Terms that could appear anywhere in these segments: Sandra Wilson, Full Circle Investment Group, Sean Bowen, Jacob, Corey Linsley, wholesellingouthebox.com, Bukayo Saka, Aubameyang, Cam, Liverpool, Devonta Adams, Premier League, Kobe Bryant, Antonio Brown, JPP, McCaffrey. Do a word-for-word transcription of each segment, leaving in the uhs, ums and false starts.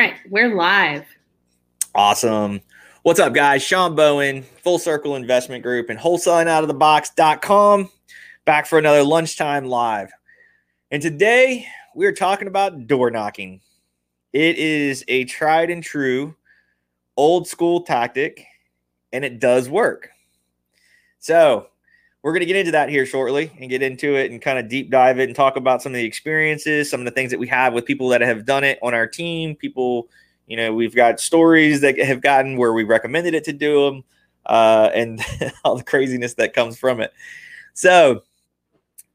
right, we're live. Awesome. What's up, guys? Sean Bowen, Full Circle Investment Group and wholeselling out of the box dot com. Back for another lunchtime live. And today we are talking about door knocking. It is a tried and true old school tactic, and it does work. So we're going to get into that here shortly and get into it and kind of deep dive it and talk about some of the experiences, some of the things that we have with people that have done it on our team. People, you know, we've got stories that have gotten where we recommended it to do them uh, and all the craziness that comes from it. So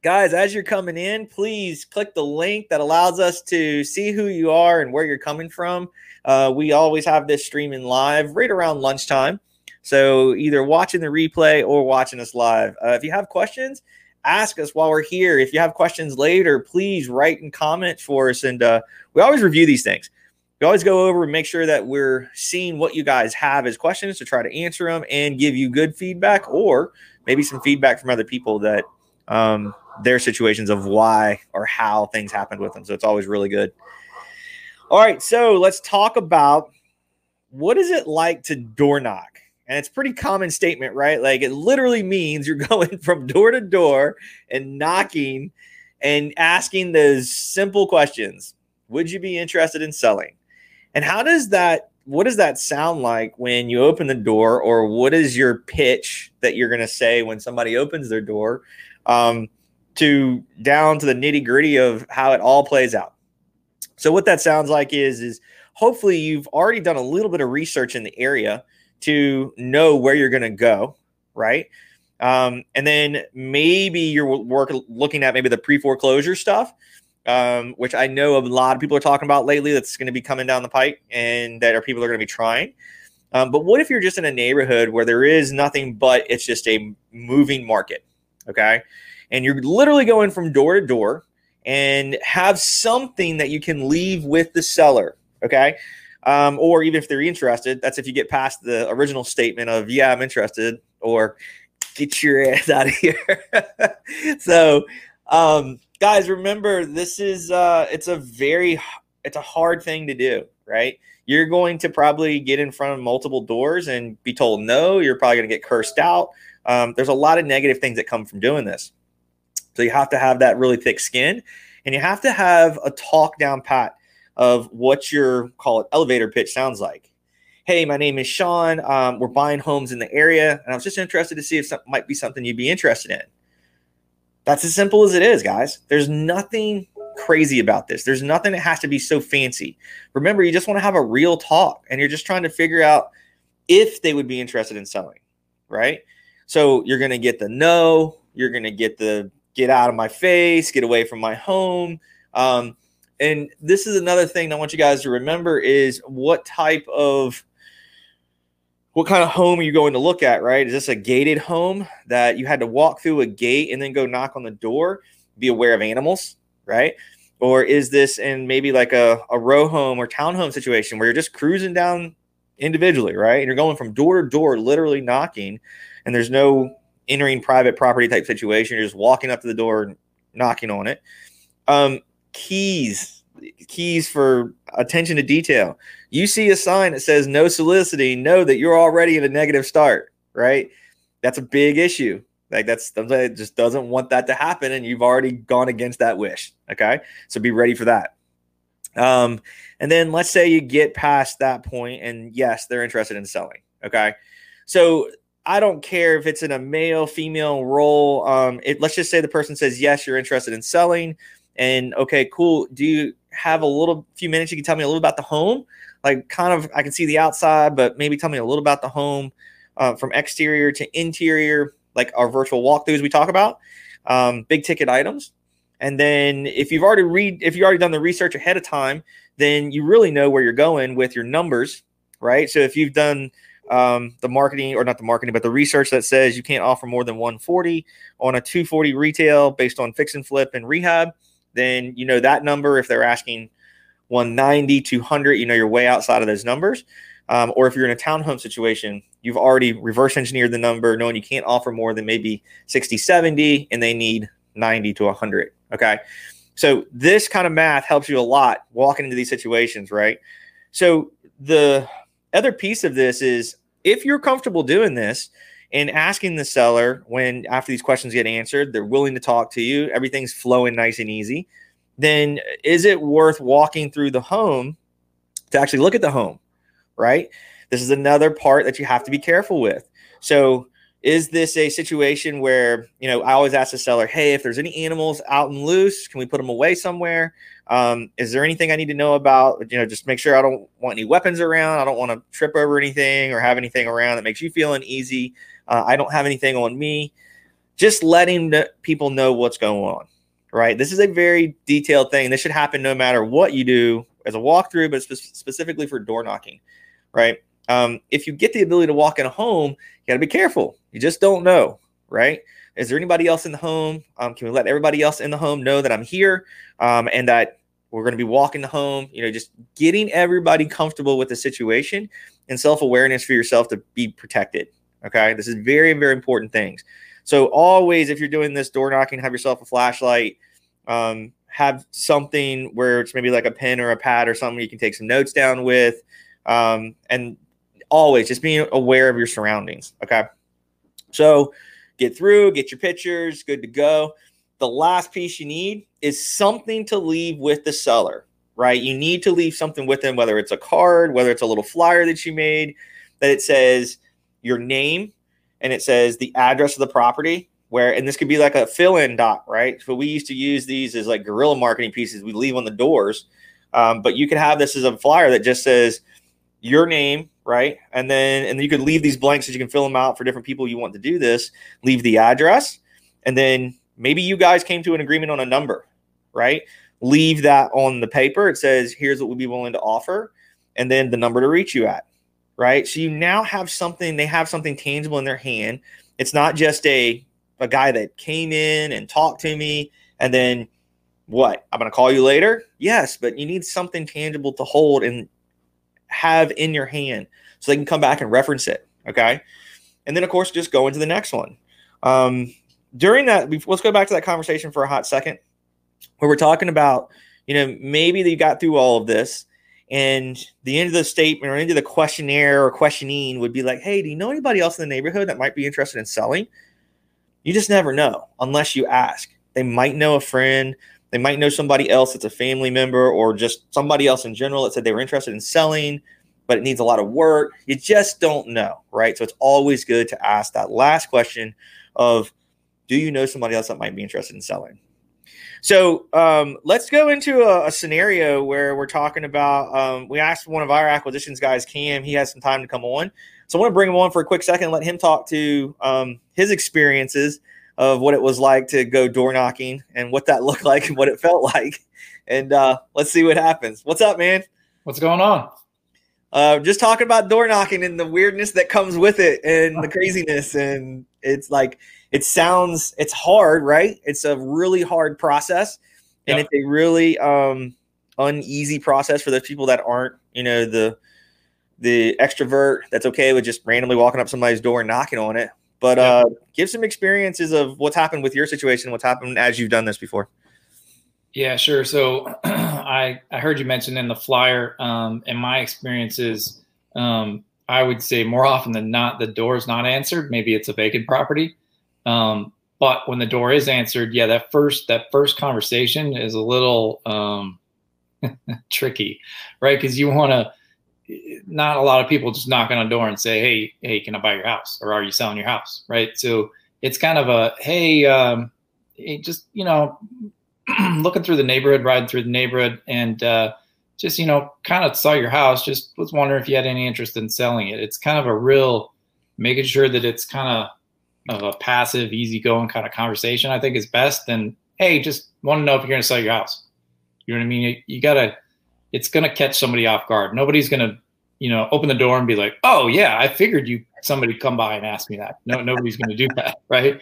guys, as you're coming in, please click the link that allows us to see who you are and where you're coming from. Uh, we always have this streaming live right around lunchtime. So either watching the replay or watching us live. Uh, if you have questions, ask us while we're here. If you have questions later, please write and comment for us. And uh, we always review these things. We always go over and make sure that we're seeing what you guys have as questions to try to answer them and give you good feedback, or maybe some feedback from other people that um, their situations of why or how things happened with them. So it's always really good. All right, so let's talk about, what is it like to door knock? And it's a pretty common statement, right? Like, it literally means you're going from door to door and knocking and asking those simple questions. Would you be interested in selling? And how does that, what does that sound like when you open the door, or what is your pitch that you're going to say when somebody opens their door, um, to down to the nitty gritty of how it all plays out? So what that sounds like is, is hopefully you've already done a little bit of research in the area to know where you're going to go, right? Um, and then maybe you're work, looking at maybe the pre-foreclosure stuff, um, which I know a lot of people are talking about lately that's going to be coming down the pike and that our people are going to be trying. Um, but what if you're just in a neighborhood where there is nothing but it's just a moving market, okay? And you're literally going from door to door and have something that you can leave with the seller, okay? Um, or even if they're interested, that's if you get past the original statement of, yeah, I'm interested, or get your ass out of here. So, um, guys, remember, this is, uh, it's a very, it's a hard thing to do, right? You're going to probably get in front of multiple doors and be told no. You're probably going to get cursed out. Um, there's a lot of negative things that come from doing this. So you have to have that really thick skin, and you have to have a talk down pat of what your, call it, elevator pitch sounds like. Hey, my name is Sean. Um, we're buying homes in the area, and I was just interested to see if some, might be something you'd be interested in. That's as simple as it is, guys. There's nothing crazy about this. There's nothing that has to be so fancy. Remember, you just want to have a real talk, and you're just trying to figure out if they would be interested in selling, right? So you're going to get the no. You're going to get the get out of my face, get away from my home. Um, And this is another thing I want you guys to remember is what type of, what kind of home are you going to look at, right? Is this a gated home that you had to walk through a gate and then go knock on the door? Be aware of animals, right? Or is this in maybe like a, a row home or townhome situation where you're just cruising down individually, right? And you're going from door to door, literally knocking, and there's no entering private property type situation. You're just walking up to the door and knocking on it. Um, Keys, keys for attention to detail. You see a sign that says no soliciting, know that you're already at a negative start, right? That's a big issue. Like that's, it just doesn't want that to happen. And you've already gone against that wish. Okay. So be ready for that. Um, and then let's say you get past that point and yes, they're interested in selling. Okay. So I don't care if it's in a male, female role. Um, it, let's just say the person says, yes, you're interested in selling. And okay, cool. Do you have a little few minutes? You can tell me a little about the home, like kind of, I can see the outside, but maybe tell me a little about the home, uh, from exterior to interior, like our virtual walkthroughs we talk about, um, big ticket items. And then if you've already read, if you've already done the research ahead of time, then you really know where you're going with your numbers, right? So if you've done um, the marketing, or not the marketing, but the research that says you can't offer more than one forty on a two forty retail based on fix and flip and rehab, then you know that number. If they're asking one ninety, two hundred, you know you're way outside of those numbers. Um, or if you're in a townhome situation, you've already reverse engineered the number, knowing you can't offer more than maybe sixty, seventy, and they need ninety to one hundred, okay? So this kind of math helps you a lot walking into these situations, right? So the other piece of this is, if you're comfortable doing this and asking the seller when, after these questions get answered, they're willing to talk to you, everything's flowing nice and easy, then is it worth walking through the home to actually look at the home, right? This is another part that you have to be careful with. So is this a situation where, you know, I always ask the seller, hey, if there's any animals out and loose, can we put them away somewhere? Um, is there anything I need to know about? You know, just make sure I don't want any weapons around. I don't want to trip over anything or have anything around that makes you feel uneasy. Uh, I don't have anything on me. Just letting the people know what's going on, right? This is a very detailed thing. This should happen no matter what you do as a walkthrough, but spe- specifically for door knocking, right? Um, if you get the ability to walk in a home, you gotta be careful. You just don't know, right? Is there anybody else in the home? Um, can we let everybody else in the home know that I'm here um, and that we're going to be walking the home? You know, just getting everybody comfortable with the situation and self-awareness for yourself to be protected, okay? This is very, very important things. So always, if you're doing this door knocking, have yourself a flashlight, um, have something where it's maybe like a pen or a pad or something you can take some notes down with, um, and always just being aware of your surroundings, okay? So get through, get your pictures, good to go. The last piece you need is something to leave with the seller, right? You need to leave something with them, whether it's a card, whether it's a little flyer that you made, that it says your name and it says the address of the property where, and this could be like a fill-in dot, right? So we used to use these as like guerrilla marketing pieces we leave on the doors. Um, but you could have this as a flyer that just says your name, right? And then and you could leave these blanks so you can fill them out for different people you want to do this. Leave the address. And then maybe you guys came to an agreement on a number, right? Leave that on the paper. It says, here's what we'd be willing to offer. And then the number to reach you at, right? So you now have something, they have something tangible in their hand. It's not just a, a guy that came in and talked to me and then what? I'm going to call you later? Yes, but you need something tangible to hold and have in your hand so they can come back and reference it, okay? And then, of course, just go into the next one. Um, during that, let's go back to that conversation for a hot second where we're talking about, you know, maybe they got through all of this and the end of the statement or end of the questionnaire or questioning would be like, hey, do you know anybody else in the neighborhood that might be interested in selling? You just never know unless you ask. They might know a friend. They might know somebody else that's a family member or just somebody else in general that said they were interested in selling, but it needs a lot of work. You just don't know, right? So it's always good to ask that last question of, do you know somebody else that might be interested in selling? So um, let's go into a, a scenario where we're talking about, um, we asked one of our acquisitions guys, Cam, he has some time to come on. So I want to bring him on for a quick second and let him talk to um, his experiences of what it was like to go door knocking and what that looked like and what it felt like. And uh, let's see what happens. What's up, man? What's going on? Uh, just talking about door knocking and the weirdness that comes with it and the craziness. And it's like, it sounds, it's hard, right? It's a really hard process. And yep. It's a really um, uneasy process for those people that aren't, you know, the, the extrovert that's okay with just randomly walking up somebody's door and knocking on it. But uh, give some experiences of what's happened with your situation, what's happened as you've done this before. Yeah, sure. So I, I heard you mention in the flyer, um, in my experiences, um, I would say more often than not, the door's not answered. Maybe it's a vacant property. Um, but when the door is answered, yeah, that first that first conversation is a little um, tricky, right? Because you want to. Not a lot of people just knock on a door and say, Hey, Hey, can I buy your house? Or are you selling your house? Right. So it's kind of a, Hey, um, it just, you know, looking through the neighborhood, riding through the neighborhood and, uh, just, you know, kind of saw your house. Just was wondering if you had any interest in selling it. It's kind of a real making sure that it's kind of, of a passive, easygoing kind of conversation, I think is best. And hey, just want to know if you're going to sell your house. You know what I mean? You, you gotta, it's going to catch somebody off guard. Nobody's going to, you know, open the door and be like, oh yeah, I figured you, somebody come by and ask me that. No, nobody's going to do that. Right.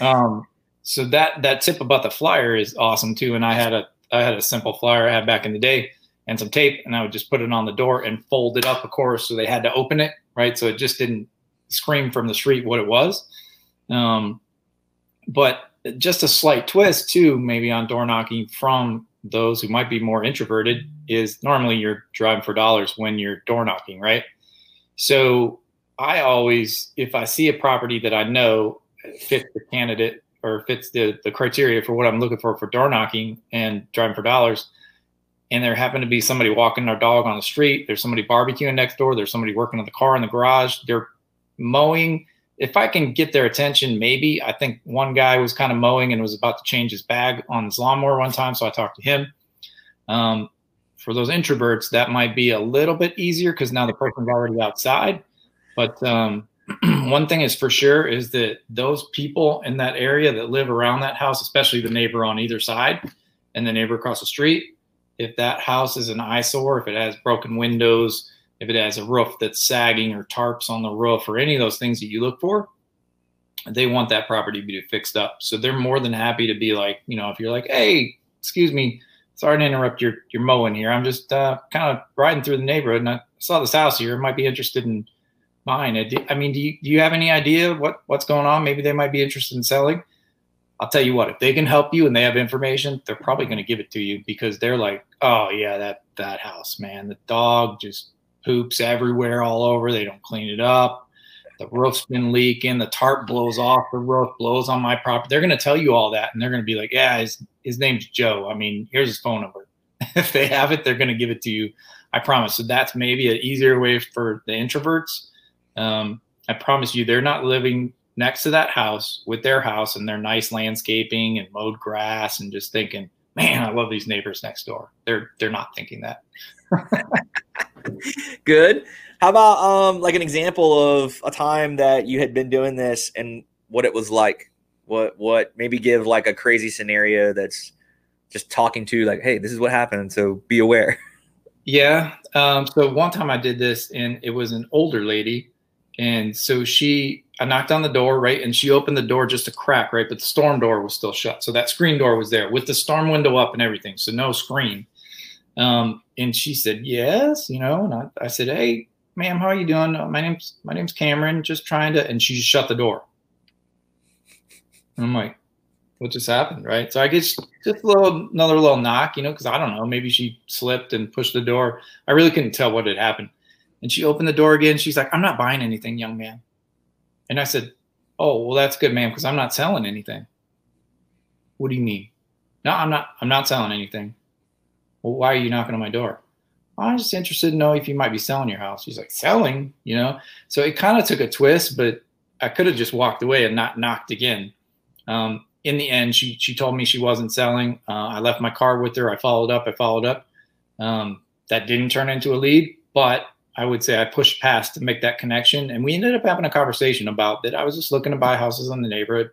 Um, so that, that tip about the flyer is awesome too. And I had a, I had a simple flyer I had back in the day and some tape and I would just put it on the door and fold it up, of course. So they had to open it. Right. So it just didn't scream from the street what it was. Um, but just a slight twist too, maybe on door knocking from those who might be more introverted, is normally you're driving for dollars when you're door knocking, right? So I always, if I see a property that I know fits the candidate or fits the, the criteria for what I'm looking for for door knocking and driving for dollars, and there happened to be somebody walking their dog on the street, there's somebody barbecuing next door, there's somebody working on the car in the garage, they're mowing. If I can get their attention, maybe. I think one guy was kind of mowing and was about to change his bag on his lawnmower one time, so I talked to him. Um, for those introverts, that might be a little bit easier because now the person's already outside. But um, one thing is for sure is that those people in that area that live around that house, especially the neighbor on either side and the neighbor across the street, if that house is an eyesore, if it has broken windows, if it has a roof that's sagging or tarps on the roof or any of those things that you look for, they want that property to be fixed up. So they're more than happy to be like, you know, if you're like, hey, excuse me, sorry to interrupt your, your mowing here. I'm just uh, kind of riding through the neighborhood and I saw this house here. I might be interested in buying it. I mean, do you, do you have any idea what, what's going on? Maybe they might be interested in selling. I'll tell you what, if they can help you and they have information, they're probably going to give it to you because they're like, oh yeah, that, that house, man, the dog just poops everywhere all over. They don't clean it up. The roof's been leaking. The tarp blows off the roof, blows on my property. They're going to tell you all that. And they're going to be like, yeah, his, his name's Joe. I mean, here's his phone number. If they have it, they're going to give it to you. I promise. So that's maybe an easier way for the introverts. Um, I promise you, they're not living next to that house with their house and their nice landscaping and mowed grass and just thinking, man, I love these neighbors next door. They're they're not thinking that. Good. How about um, like an example of a time that you had been doing this and what it was like? What what maybe give like a crazy scenario that's just talking to like, hey, this is what happened, so be aware. Yeah. Um, so one time I did this and it was an older lady. And so she, I knocked on the door, right? And she opened the door just a crack, right? But the storm door was still shut. So that screen door was there with the storm window up and everything. So no screen. Um, and she said, yes, you know, and I, I said, hey, ma'am, how are you doing? My name's, my name's Cameron, just trying to, and she just shut the door. And I'm like, what just happened? Right. So I get just a little, another little knock, you know, cause I don't know, maybe she slipped and pushed the door. I really couldn't tell what had happened. And she opened the door again. She's like, I'm not buying anything, young man. And I said, oh, well, that's good, ma'am, because I'm not selling anything. What do you mean? No, I'm not, I'm not selling anything. Well, why are you knocking on my door? I'm just interested to know if you might be selling your house. She's like, selling, you know? So it kind of took a twist, but I could have just walked away and not knocked again. Um, in the end, she she told me she wasn't selling. Uh, I left my car with her. I followed up. I followed up. Um, that didn't turn into a lead, but I would say I pushed past to make that connection. And we ended up having a conversation about that. I was just looking to buy houses in the neighborhood.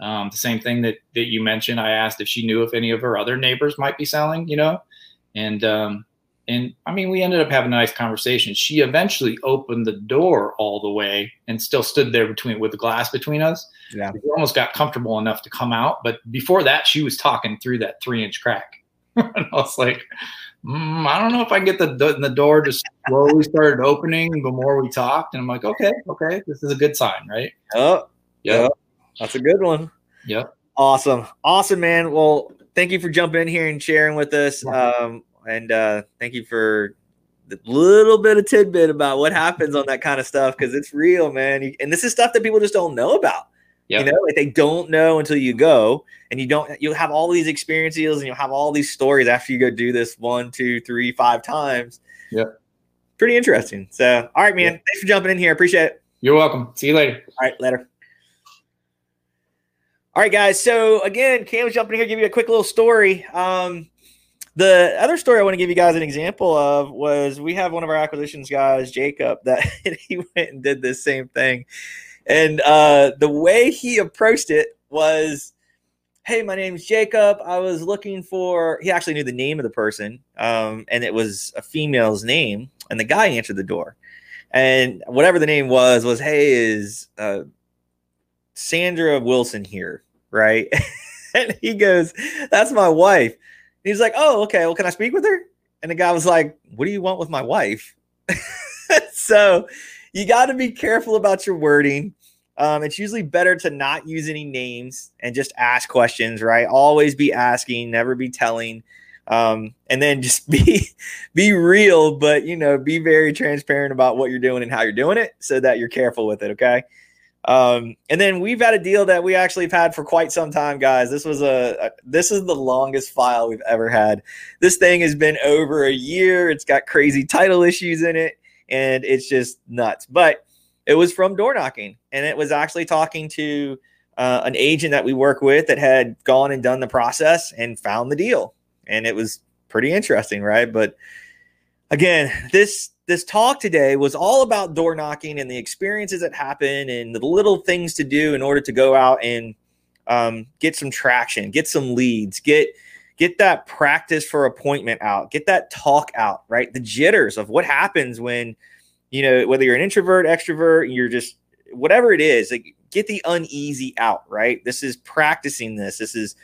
Um, the same thing that, that you mentioned, I asked if she knew if any of her other neighbors might be selling, you know? And, um, and I mean, we ended up having a nice conversation. She eventually opened the door all the way and still stood there between with the glass between us. Yeah. We almost got comfortable enough to come out. But before that, she was talking through that three inch crack. And I was like, mm, I don't know if I can get the, the, the door just slowly started opening the more we talked. And I'm like, okay, okay, this is a good sign, right? Oh, yeah, yep. That's a good one. Yeah. Awesome. Awesome, man. Well, thank you for jumping in here and sharing with us. Um, and uh, thank you for the little bit of tidbit about what happens on that kind of stuff, because it's real, man. And this is stuff that people just don't know about. Yep. You know, like they don't know until you go, and you don't, you'll have all these experiences and you'll have all these stories after you go do this one, two, three, five times. Yeah. Pretty interesting. So, all right, man, yep. Thanks for jumping in here. Appreciate it. You're welcome. See you later. All right. Later. All right, guys. So again, Cam was jumping in here, give you a quick little story. Um, the other story I want to give you guys an example of was we have one of our acquisitions guys, Jacob, that he went and did this same thing. And uh, the way he approached it was, hey, my name's Jacob. I was looking for, he actually knew the name of the person, um, and it was a female's name. And the guy answered the door. And whatever the name was, was, hey, is uh, Sandra Wilson here, right? And he goes, that's my wife. And he's like, oh, okay, well, can I speak with her? And the guy was like, what do you want with my wife? So you got to be careful about your wording. Um, it's usually better to not use any names and just ask questions, right? Always be asking, never be telling. Um, and then just be, be real, but, you know, be very transparent about what you're doing and how you're doing it so that you're careful with it. Okay. Um, and then we've had a deal that we actually have had for quite some time, guys. This was a, a, this is the longest file we've ever had. This thing has been over a year. It's got crazy title issues in it and it's just nuts, but it was from door knocking. And it was actually talking to, uh, an agent that we work with that had gone and done the process and found the deal. And it was pretty interesting, right? But again, this this talk today was all about door knocking and the experiences that happen and the little things to do in order to go out and um, get some traction, get some leads, get get that practice for appointment out, get that talk out, right? The jitters of what happens when, you know, whether you're an introvert, extrovert, you're just whatever it is, like get the uneasy out, right? This is practicing this. This is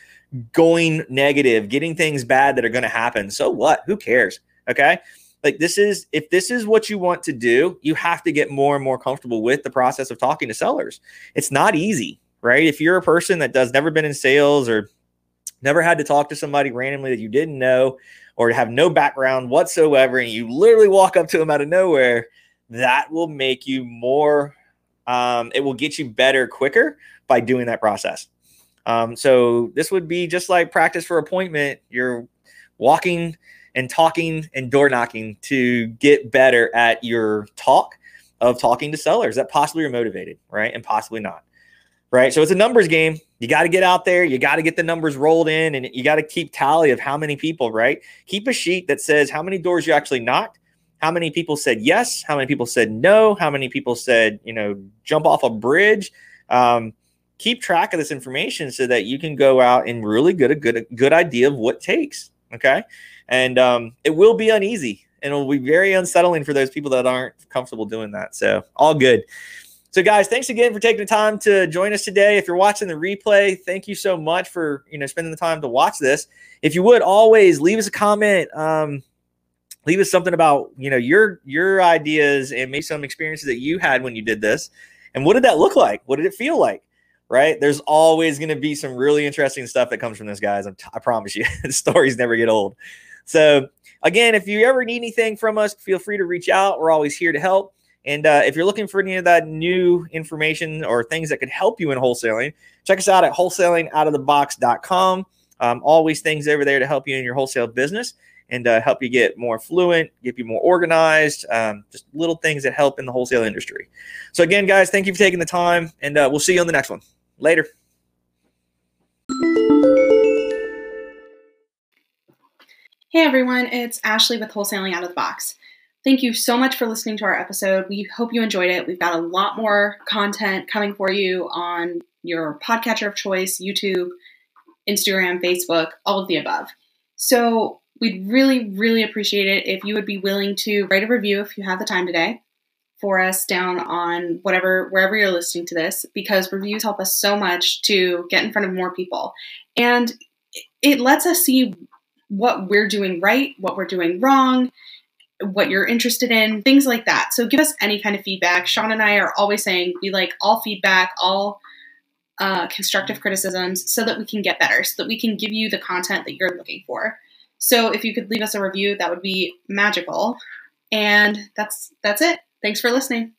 going negative, getting things bad that are going to happen. So what? Who cares? Okay. Like this is, if this is what you want to do, you have to get more and more comfortable with the process of talking to sellers. It's not easy, right? If you're a person that does never been in sales or never had to talk to somebody randomly that you didn't know, or have no background whatsoever, and you literally walk up to them out of nowhere, that will make you more, um, it will get you better quicker by doing that process. Um, so this would be just like practice for appointment. You're walking and talking and door knocking to get better at your talk of talking to sellers that possibly are motivated, right? And possibly not, right? So it's a numbers game. You got to get out there. You got to get the numbers rolled in and you got to keep tally of how many people, right? Keep a sheet that says how many doors you actually knocked, how many people said yes, how many people said no, how many people said, you know, jump off a bridge, um, keep track of this information so that you can go out and really get a good, a good idea of what takes. Okay. And, um, it will be uneasy and it'll be very unsettling for those people that aren't comfortable doing that. So all good. So guys, thanks again for taking the time to join us today. If you're watching the replay, thank you so much for, you know, spending the time to watch this. If you would always leave us a comment, um, leave us something about, you know, your, your ideas and maybe some experiences that you had when you did this. And what did that look like? What did it feel like? Right? There's always going to be some really interesting stuff that comes from this, guys. I'm t- I promise you. The stories never get old. So again, if you ever need anything from us, feel free to reach out. We're always here to help. And uh, if you're looking for any of that new information or things that could help you in wholesaling, check us out at wholesaling out of the box dot com. Um, always things over there to help you in your wholesale business and uh, help you get more fluent, get you more organized, um, just little things that help in the wholesale industry. So again, guys, thank you for taking the time and uh, we'll see you on the next one. Later. Hey everyone, it's Ashley with Wholesaling Out of the Box. Thank you so much for listening to our episode. We hope you enjoyed it. We've got a lot more content coming for you on your podcatcher of choice, YouTube, Instagram, Facebook, all of the above. So we'd really, really appreciate it if you would be willing to write a review if you have the time today for us down on whatever, wherever you're listening to this, because reviews help us so much to get in front of more people. And it lets us see what we're doing right, what we're doing wrong, what you're interested in, things like that. So give us any kind of feedback. Sean and I are always saying we like all feedback, all uh, constructive criticisms so that we can get better, so that we can give you the content that you're looking for. So if you could leave us a review, that would be magical. And that's that's it. Thanks for listening.